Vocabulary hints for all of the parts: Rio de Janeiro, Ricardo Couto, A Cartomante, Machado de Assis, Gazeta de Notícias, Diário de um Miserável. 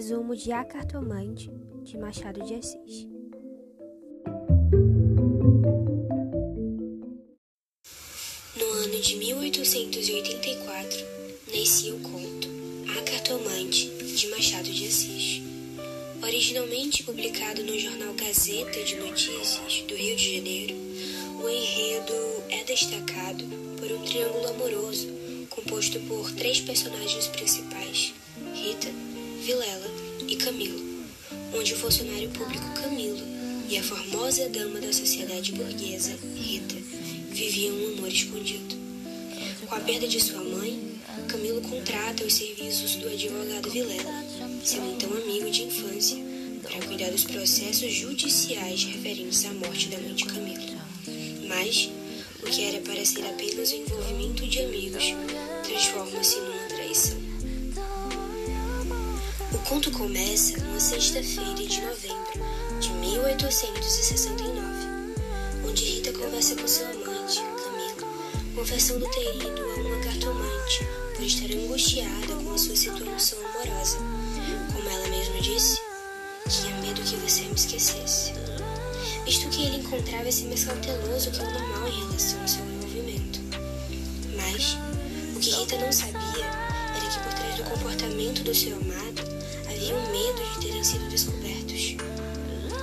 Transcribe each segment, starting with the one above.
resumo de A Cartomante, de Machado de Assis. No ano de 1884, nascia o conto A Cartomante, de Machado de Assis. Originalmente publicado no jornal Gazeta de Notícias do Rio de Janeiro, o enredo é destacado por um triângulo amoroso composto por três personagens principais, Rita, Vilela e Camilo, onde o funcionário público Camilo e a formosa dama da sociedade burguesa, Rita, viviam um amor escondido. Com a perda de sua mãe, Camilo contrata os serviços do advogado Vilela, seu então amigo de infância, para cuidar dos processos judiciais referentes à morte da mãe de Camilo. Mas o que era para ser apenas o envolvimento de amigos transforma-se numa traição. O conto começa numa sexta-feira de novembro de 1869, onde Rita conversa com seu amante, Camilo, confessando ter ido a uma cartomante por estar angustiada com a sua situação amorosa. Como ela mesma disse, tinha medo que você me esquecesse, visto que ele encontrava-se mais cauteloso que o normal em relação ao seu envolvimento. Mas o que Rita não sabia era que por trás do comportamento do seu amado havia um medo de terem sido descobertos.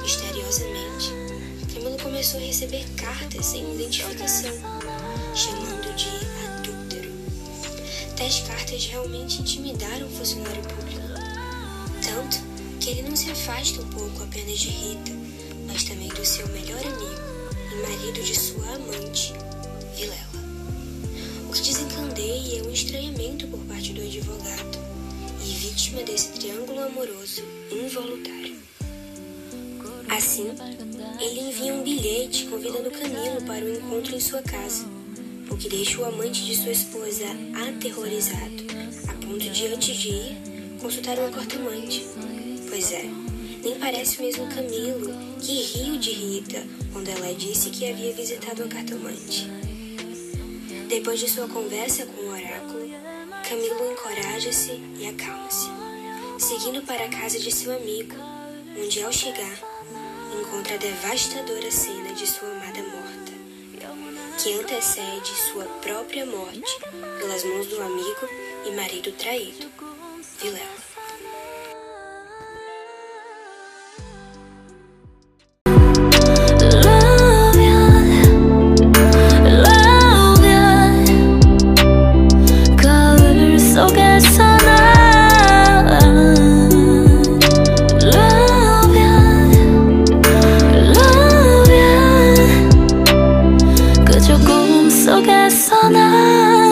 Misteriosamente, Camilo começou a receber cartas sem identificação, chamando de adúltero. Tais cartas realmente intimidaram o funcionário público, tanto que ele não se afasta um pouco apenas de Rita, mas também do seu melhor amigo e marido de sua amante, Vilela. O que desencandeia é um estranhamento por parte do advogado e vítima desse triângulo amoroso involuntário. Assim, ele envia um bilhete convidando Camilo para um encontro em sua casa, o que deixa o amante de sua esposa aterrorizado, a ponto de, antes de ir, consultar uma cartomante. Pois é, nem parece mesmo Camilo, que riu de Rita quando ela disse que havia visitado a cartomante. Depois de sua conversa com o oráculo, Camilo encoraja-se e acalma-se, seguindo para a casa de seu amigo, onde, ao chegar, encontra a devastadora cena de sua amada morta, que antecede sua própria morte pelas mãos do amigo e marido traído, Vilela. So good, so nice.